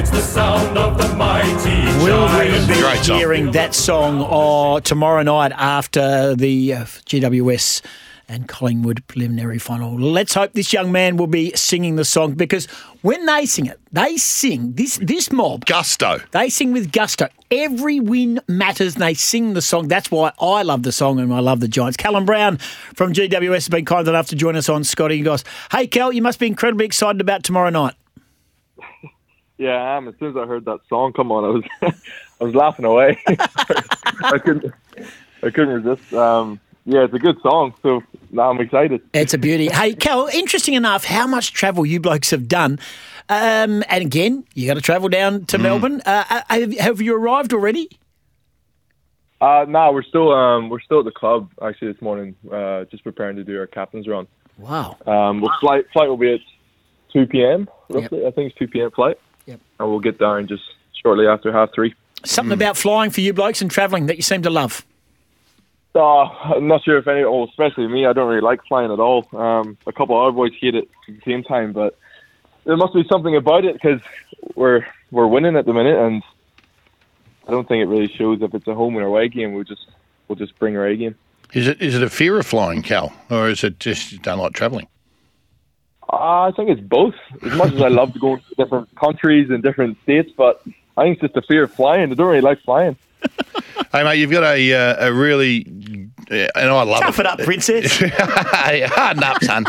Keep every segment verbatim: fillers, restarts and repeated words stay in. It's the sound of the mighty. Will we be hearing that song oh, tomorrow night after the uh, G W S and Collingwood preliminary final? Let's hope this young man will be singing the song, because when they sing it, they sing, this this mob. Gusto. They sing with gusto. Every win matters, and they sing the song. That's why I love the song and I love the Giants. Callum Brown from G W S has been kind enough to join us on Scotty and Goss. Hey, Cal, you must be incredibly excited about tomorrow night. Yeah, I am. As soon as I heard that song come on, I was I was laughing away. I couldn't I couldn't resist. Um Yeah, it's a good song, so now I'm excited. It's a beauty. Hey, Cal, interesting enough how much travel you blokes have done. Um, and again, you got to travel down to mm. Melbourne. Uh, have, have you arrived already? Uh, no, we're still um, we're still at the club, actually, this morning, uh, just preparing to do our captain's run. Wow. Um, we'll flight, flight will be at two p.m, roughly. Yep. I think it's two p.m. flight. Yep. And we'll get there in just shortly after half three. Something mm. about flying for you blokes and travelling that you seem to love. Oh, I'm not sure if any, oh, especially me, I don't really like flying at all. Um, a couple of our boys hate it at the same time, but there must be something about it because we're we're winning at the minute, and I don't think it really shows if it's a home or away game. We'll just we'll just bring our A game. Is it is it a fear of flying, Cal, or is it just you don't like travelling? Uh, I think it's both. As much as I love to go to different countries and different states, but I think it's just a fear of flying. I don't really like flying. Hey, mate, you've got a uh, a really, uh, and I love Tough it. Tough it up, princess. Harden up, son.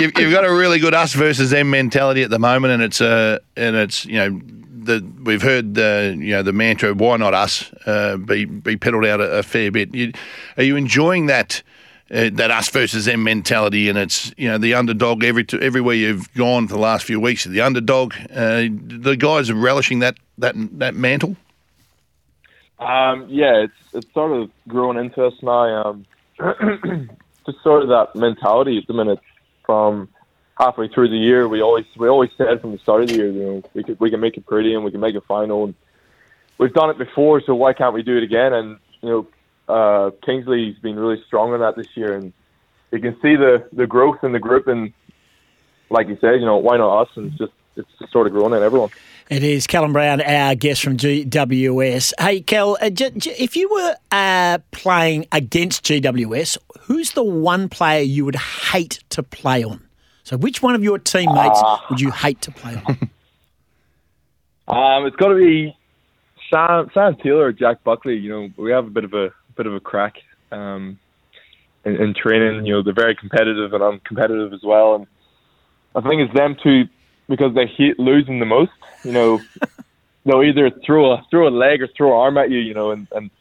you've, you've got a really good us versus them mentality at the moment, and it's uh, and it's you know the we've heard the you know the mantra "Why not us?" Uh, be be peddled out a, a fair bit. You, are you enjoying that uh, that us versus them mentality? And it's you know the underdog every to, everywhere you've gone for the last few weeks. The underdog, uh, the guys are relishing that that that mantle. Um, yeah, it's it's sort of grown into us now. Um, just sort of that mentality at the minute. From halfway through the year, we always we always said from the start of the year, you know, we could we can make it pretty and we can make a final. And we've done it before, so why can't we do it again? And you know, uh, Kingsley's been really strong on that this year, and you can see the, the growth in the group. And like you said, you know, why not us? And it's just it's just sort of grown in everyone. It is Callum Brown, our guest from G W S. Hey, Cal, uh, j- j- if you were uh, playing against G W S, who's the one player you would hate to play on? So which one of your teammates uh, would you hate to play on? Um, it's got to be Sam, Sam Taylor or Jack Buckley. You know, we have a bit of a bit of a crack um, in, in training. You know, they're very competitive, and I'm competitive as well. And I think it's them two. Because they hate losing the most, you know, they'll either throw a throw a leg or throw an arm at you, you know, and, and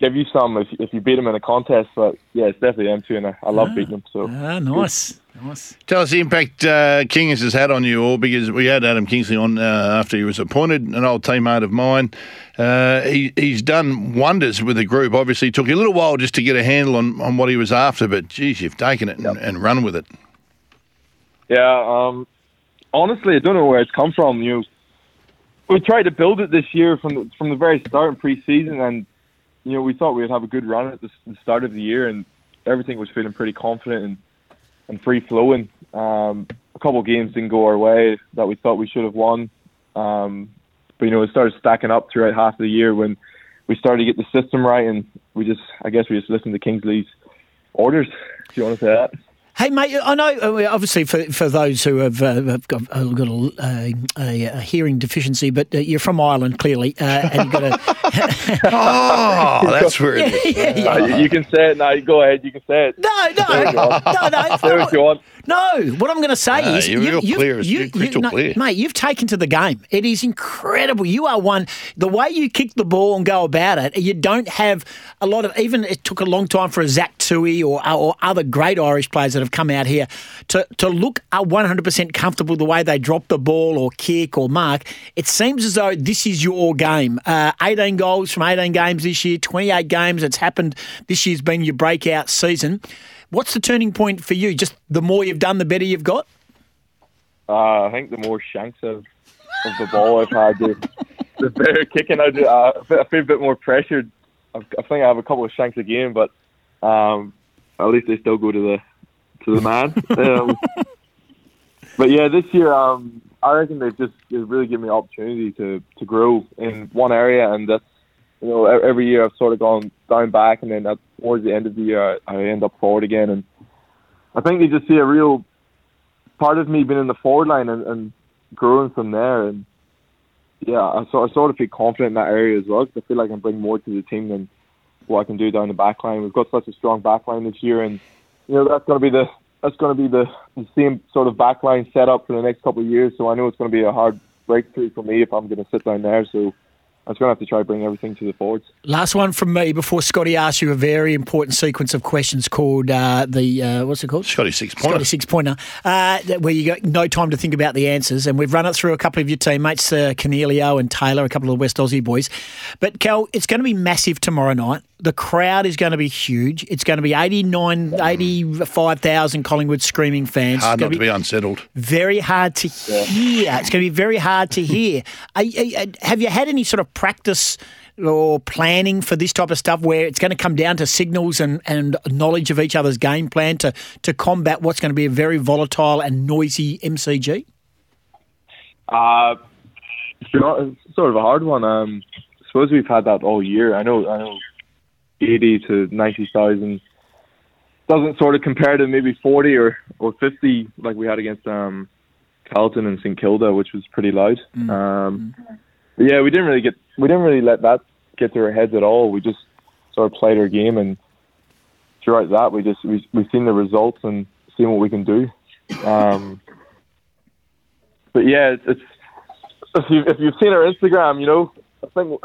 give you some if if you beat them in a contest. But yeah, it's definitely them too, and I, I love ah, beating them. So ah, nice, nice. Tell us the impact uh, Kings has had on you all, because we had Adam Kingsley on uh, after he was appointed, an old teammate of mine. Uh, he he's done wonders with the group. Obviously, it took you a little while just to get a handle on, on what he was after, but geez, you've taken it yep. and, and run with it. Yeah. Um, Honestly, I don't know where it's come from. You know, we tried to build it this year from the, from the very start in pre-season, and you know we thought we'd have a good run at the, the start of the year, and everything was feeling pretty confident and, and free-flowing. Um, a couple of games didn't go our way that we thought we should have won, um, but you know it started stacking up throughout half of the year when we started to get the system right, and we just I guess we just listened to Kingsley's orders. Do you want to say that? Hey, mate, I know, obviously, for, for those who have uh, got, have got a, a, a hearing deficiency, but uh, you're from Ireland, clearly, uh, and you've got a... oh, that's where it is. Yeah, yeah, yeah. No, you can say it now. Go ahead, you can say it. No, no, no, no. Say what you want. No, what I'm going to say no, is... You're you, real you, clear. You, you're crystal you, no, clear. Mate, you've taken to the game. It is incredible. You are one... The way you kick the ball and go about it, you don't have a lot of... Even it took a long time for a Zach Sui or, or other great Irish players that have come out here to, to look at one hundred percent comfortable the way they drop the ball or kick or mark. It seems as though this is your game. Uh, eighteen goals from eighteen games this year, twenty-eight games. It's happened. This year's been your breakout season. What's the turning point for you? Just the more you've done, the better you've got? Uh, I think the more shanks of, of the ball I've had, the, the better kicking I do. Uh, I feel a bit more pressured. I, I think I have a couple of shanks a game, but um, at least they still go to the to the man. Um, but yeah, this year um, I reckon they've just they've really given me an opportunity to, to grow in one area, and that's, you know, every year I've sort of gone down back, and then towards the end of the year I, I end up forward again, and I think they just see a real part of me being in the forward line and, and growing from there, and yeah, I sort, I sort of feel confident in that area as well, because I feel like I can bring more to the team than what I can do down the back line. We've got such a strong back line this year, and you know that's going to be the that's going to be the, the same sort of back line set up for the next couple of years, so I know it's going to be a hard breakthrough for me if I'm going to sit down there, so I was going to have to try to bring everything to the forwards. Last one from me before Scotty asks you a very important sequence of questions called uh, the, uh, what's it called? Scotty six-pointer. Scotty six-pointer, uh, where you got no time to think about the answers. And we've run it through a couple of your teammates, uh, Cornelio and Taylor, a couple of the West Aussie boys. But, Cal, it's going to be massive tomorrow night. The crowd is going to be huge. It's going to be eighty-nine, eighty-five thousand Collingwood screaming fans. Hard not to be unsettled. Very hard to hear. Yeah. It's going to be very hard to hear. are, are, have you had any sort of practice or planning for this type of stuff where it's going to come down to signals and, and knowledge of each other's game plan to, to combat what's going to be a very volatile and noisy M C G? Uh, it's sort of a hard one. Um, I suppose we've had that all year. I know... I know. eighty to ninety thousand doesn't sort of compare to maybe forty or, or fifty like we had against um, Carlton and St Kilda, which was pretty loud. Mm. Um, but yeah, we didn't really get we didn't really let that get to our heads at all. We just sort of played our game, and throughout that, we just we we've seen the results and seen what we can do. Um, but yeah, it's, it's if you if you've seen our Instagram, you know. I think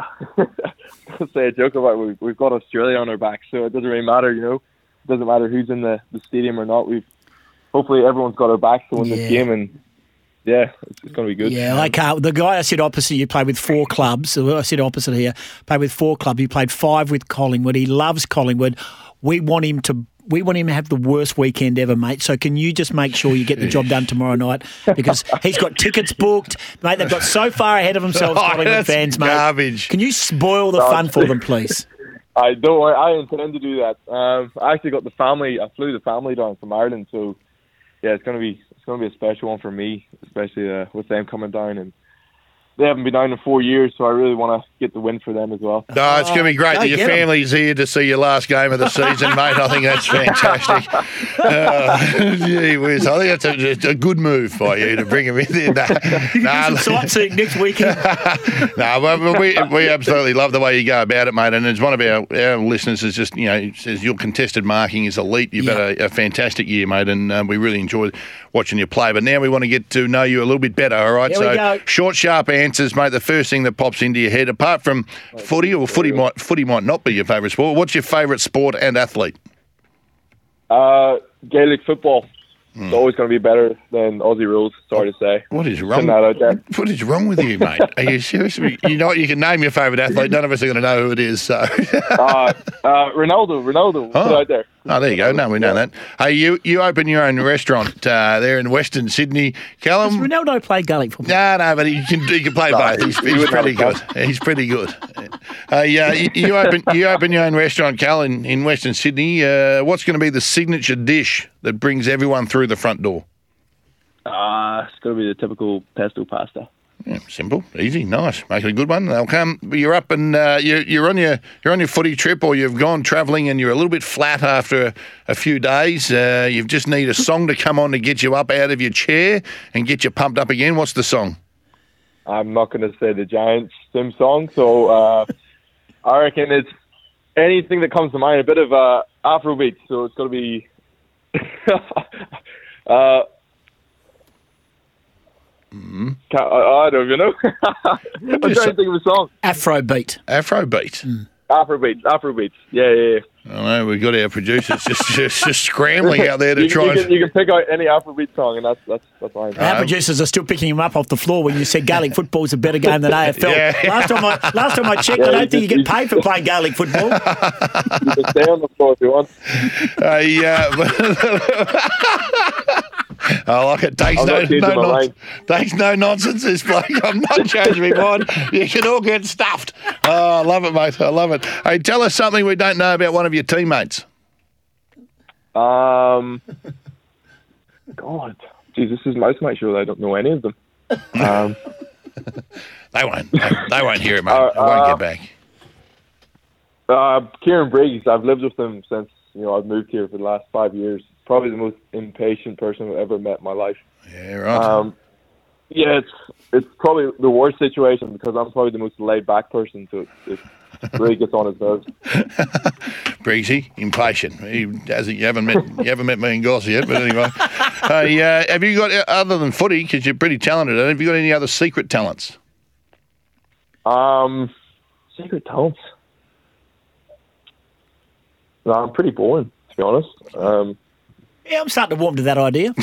I'll say a joke about we we've got Australia on our back, so it doesn't really matter, you know. It doesn't matter who's in the, the stadium or not. We've hopefully everyone's got our backs to win yeah. this game, and yeah, it's, it's going to be good. Yeah, I can't. The guy I said opposite you played with four clubs. I said opposite here played with four clubs. He played five with Collingwood. He loves Collingwood. We want him to. We want him to have the worst weekend ever, mate. So can you just make sure you get the job done tomorrow night? Because he's got tickets booked. Mate, they've got so far ahead of themselves, Collingwood oh, fans, mate. Garbage. Can you spoil the no, fun for them, please? I don't worry. I intend to do that. Um, I actually got the family. I flew the family down from Ireland. So, yeah, it's going to be it's going to be a special one for me, especially uh, with them coming down. And they haven't been down in four years, so I really want to get the win for them as well. No, it's going to be great oh, that your family's them. Here to see your last game of the season, mate. I think that's fantastic. Uh, gee whiz. I think that's a, a good move by you to bring them in there. Nah, you nah, sightseeing next weekend. no, nah, but we we absolutely love the way you go about it, mate. And as one of our, our listeners is just, you know, says your contested marking is elite. You've yeah. had a, a fantastic year, mate, and um, we really enjoyed watching you play. But now we want to get to know you a little bit better, all right? Here so we go. Short, sharp answer. Answers, mate, the first thing that pops into your head, apart from oh, footy, or footy might footy might not be your favourite sport, what's your favourite sport and athlete? Uh, Gaelic football. Mm. It's always going to be better than Aussie rules, sorry to say. What is wrong with, What is wrong with you, mate? Are you serious? You know what, you can name your favourite athlete. None of us are going to know who it is. So. uh, uh, Ronaldo, Ronaldo. Oh. Put it out there. Oh, there you go. No, we know yeah. that. Hey, you, you open your own restaurant uh, there in Western Sydney. Callum... Does Ronaldo play Gaelic football? No, no, but he can, he can play no, both. He's, he's pretty good. He's pretty good. Hey, uh, you, you, open, you open your own restaurant, Cal, in, in Western Sydney. Uh, what's going to be the signature dish that brings everyone through the front door? Uh, it's going to be the typical pesto pasta. Yeah, simple, easy, nice. Make it a good one. They'll come. You're up and uh, you, you're on your you're on your footy trip, or you've gone travelling and you're a little bit flat after a, a few days. Uh, you just need a song to come on to get you up out of your chair and get you pumped up again. What's the song? I'm not going to say the Giants theme song, so uh, I reckon it's anything that comes to mind. A bit of uh, Afrobeat, so it's going to be. uh, Mm. I don't even know. I'm trying to think of a song. Afrobeat. Afrobeat. Mm. Afrobeat. Afrobeat. Yeah, yeah, yeah. I know, we've got our producers just, just, just scrambling out there to you, try you and... Can, you can pick out any Afrobeat song, and that's that's, that's fine. Our um, producers are still picking him up off the floor when you said Gaelic football's a better game than A F L. Yeah. Last time I last time I checked, yeah, I don't think just, you get paid for playing Gaelic football. You can stay on the floor if you want. Uh, yeah. I like it. Takes no, no nonsense. Takes no nonsense. This bloke. I'm not changing my mind. You can all get stuffed. Oh, I love it, mate. I love it. Hey, tell us something we don't know about one of your teammates. Um, God, geez, this is most make sure they don't know any of them. Um, they won't. They, they won't hear it, mate. Uh, I won't get back. Uh, Kieran Briggs, I've lived with him since you know I've moved here for the last five years. Probably the most impatient person I've ever met in my life. Yeah, right. Um, yeah, it's it's probably the worst situation because I'm probably the most laid back person, so it, it really gets on his nerves. Breezy, impatient. He doesn't. You haven't met you haven't met me and Goss yet, but anyway. Hey, uh, have you got other than footy? Because you're pretty talented. Have you got any other secret talents? Um, secret talents. No, I'm pretty boring, to be honest. Um, yeah, I'm starting to warm to that idea.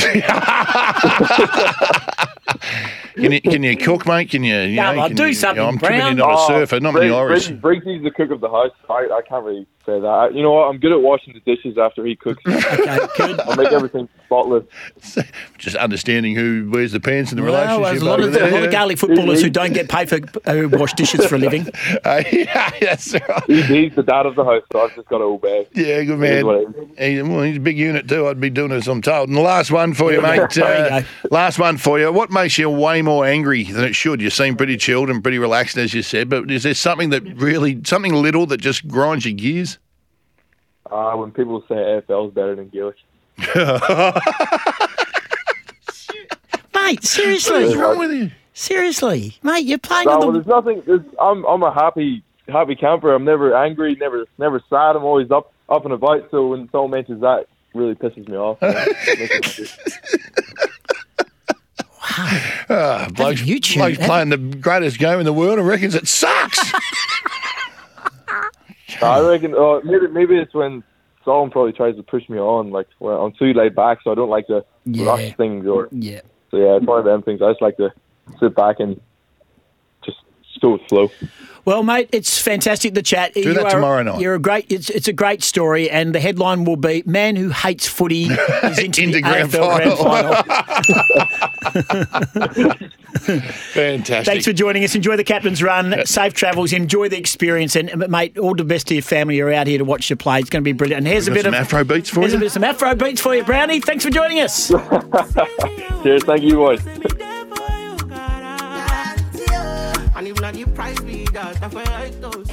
can you can you cook, mate? Can you? you Come know, on, do you, something, you know, I'm Brown. Not oh, a surfer, not Briggs, an Irish. Briggs is the cook of the house. I, I can't really say that. You know what? I'm good at washing the dishes after he cooks. Okay, good. I'll make everything spotless. Just understanding who wears the pants in the well, relationship. There's a lot, of, there, a lot yeah. of Gaelic footballers who don't get paid for who wash dishes for a living. uh, yeah, that's right. He, he's the dad of the house, so I've just got to obey. Yeah, good man. He, well, he's a big unit too. I'd be doing as I'm told. And the last one for you, mate. Uh, you last one for you. What makes you way more angry than it should? You seem pretty chilled and pretty relaxed, as you said, but is there something that really, something little that just grinds your gears? Uh, when people say A F L is better than Gaelic. Mate, seriously. What's wrong with you? Seriously. Mate, you're playing no, on the... Well, there's nothing... There's, I'm, I'm a happy happy camper. I'm never angry, never never sad. I'm always up, up and about, so when someone mentions that, it really pisses me off. Wow. Uh, bloke's, bloke's playing the greatest game in the world and reckons it sucks. I reckon uh, maybe, maybe it's when Solomon probably tries to push me on. Like, well, I'm too laid back, so I don't like to yeah. rush things. Or yeah. So, yeah, it's one of them things. I just like to sit back and just go with flow. Well, mate, it's fantastic, the chat. Do you that are, tomorrow night. You're a great, it's, it's a great story, and the headline will be, Man Who Hates Footy is into, into the Grand Final. Final. Fantastic. Thanks for joining us. Enjoy the Captain's Run. Yeah. Safe travels. Enjoy the experience. And, mate, all the best to your family. You're out here to watch you play. It's going to be brilliant. And here's a bit some of... Afro beats for here's you. Here's some Afro beats for you, Brownie. Thanks for joining us. Cheers. Thank you, boys. And if not, you price me that. That's why I thought.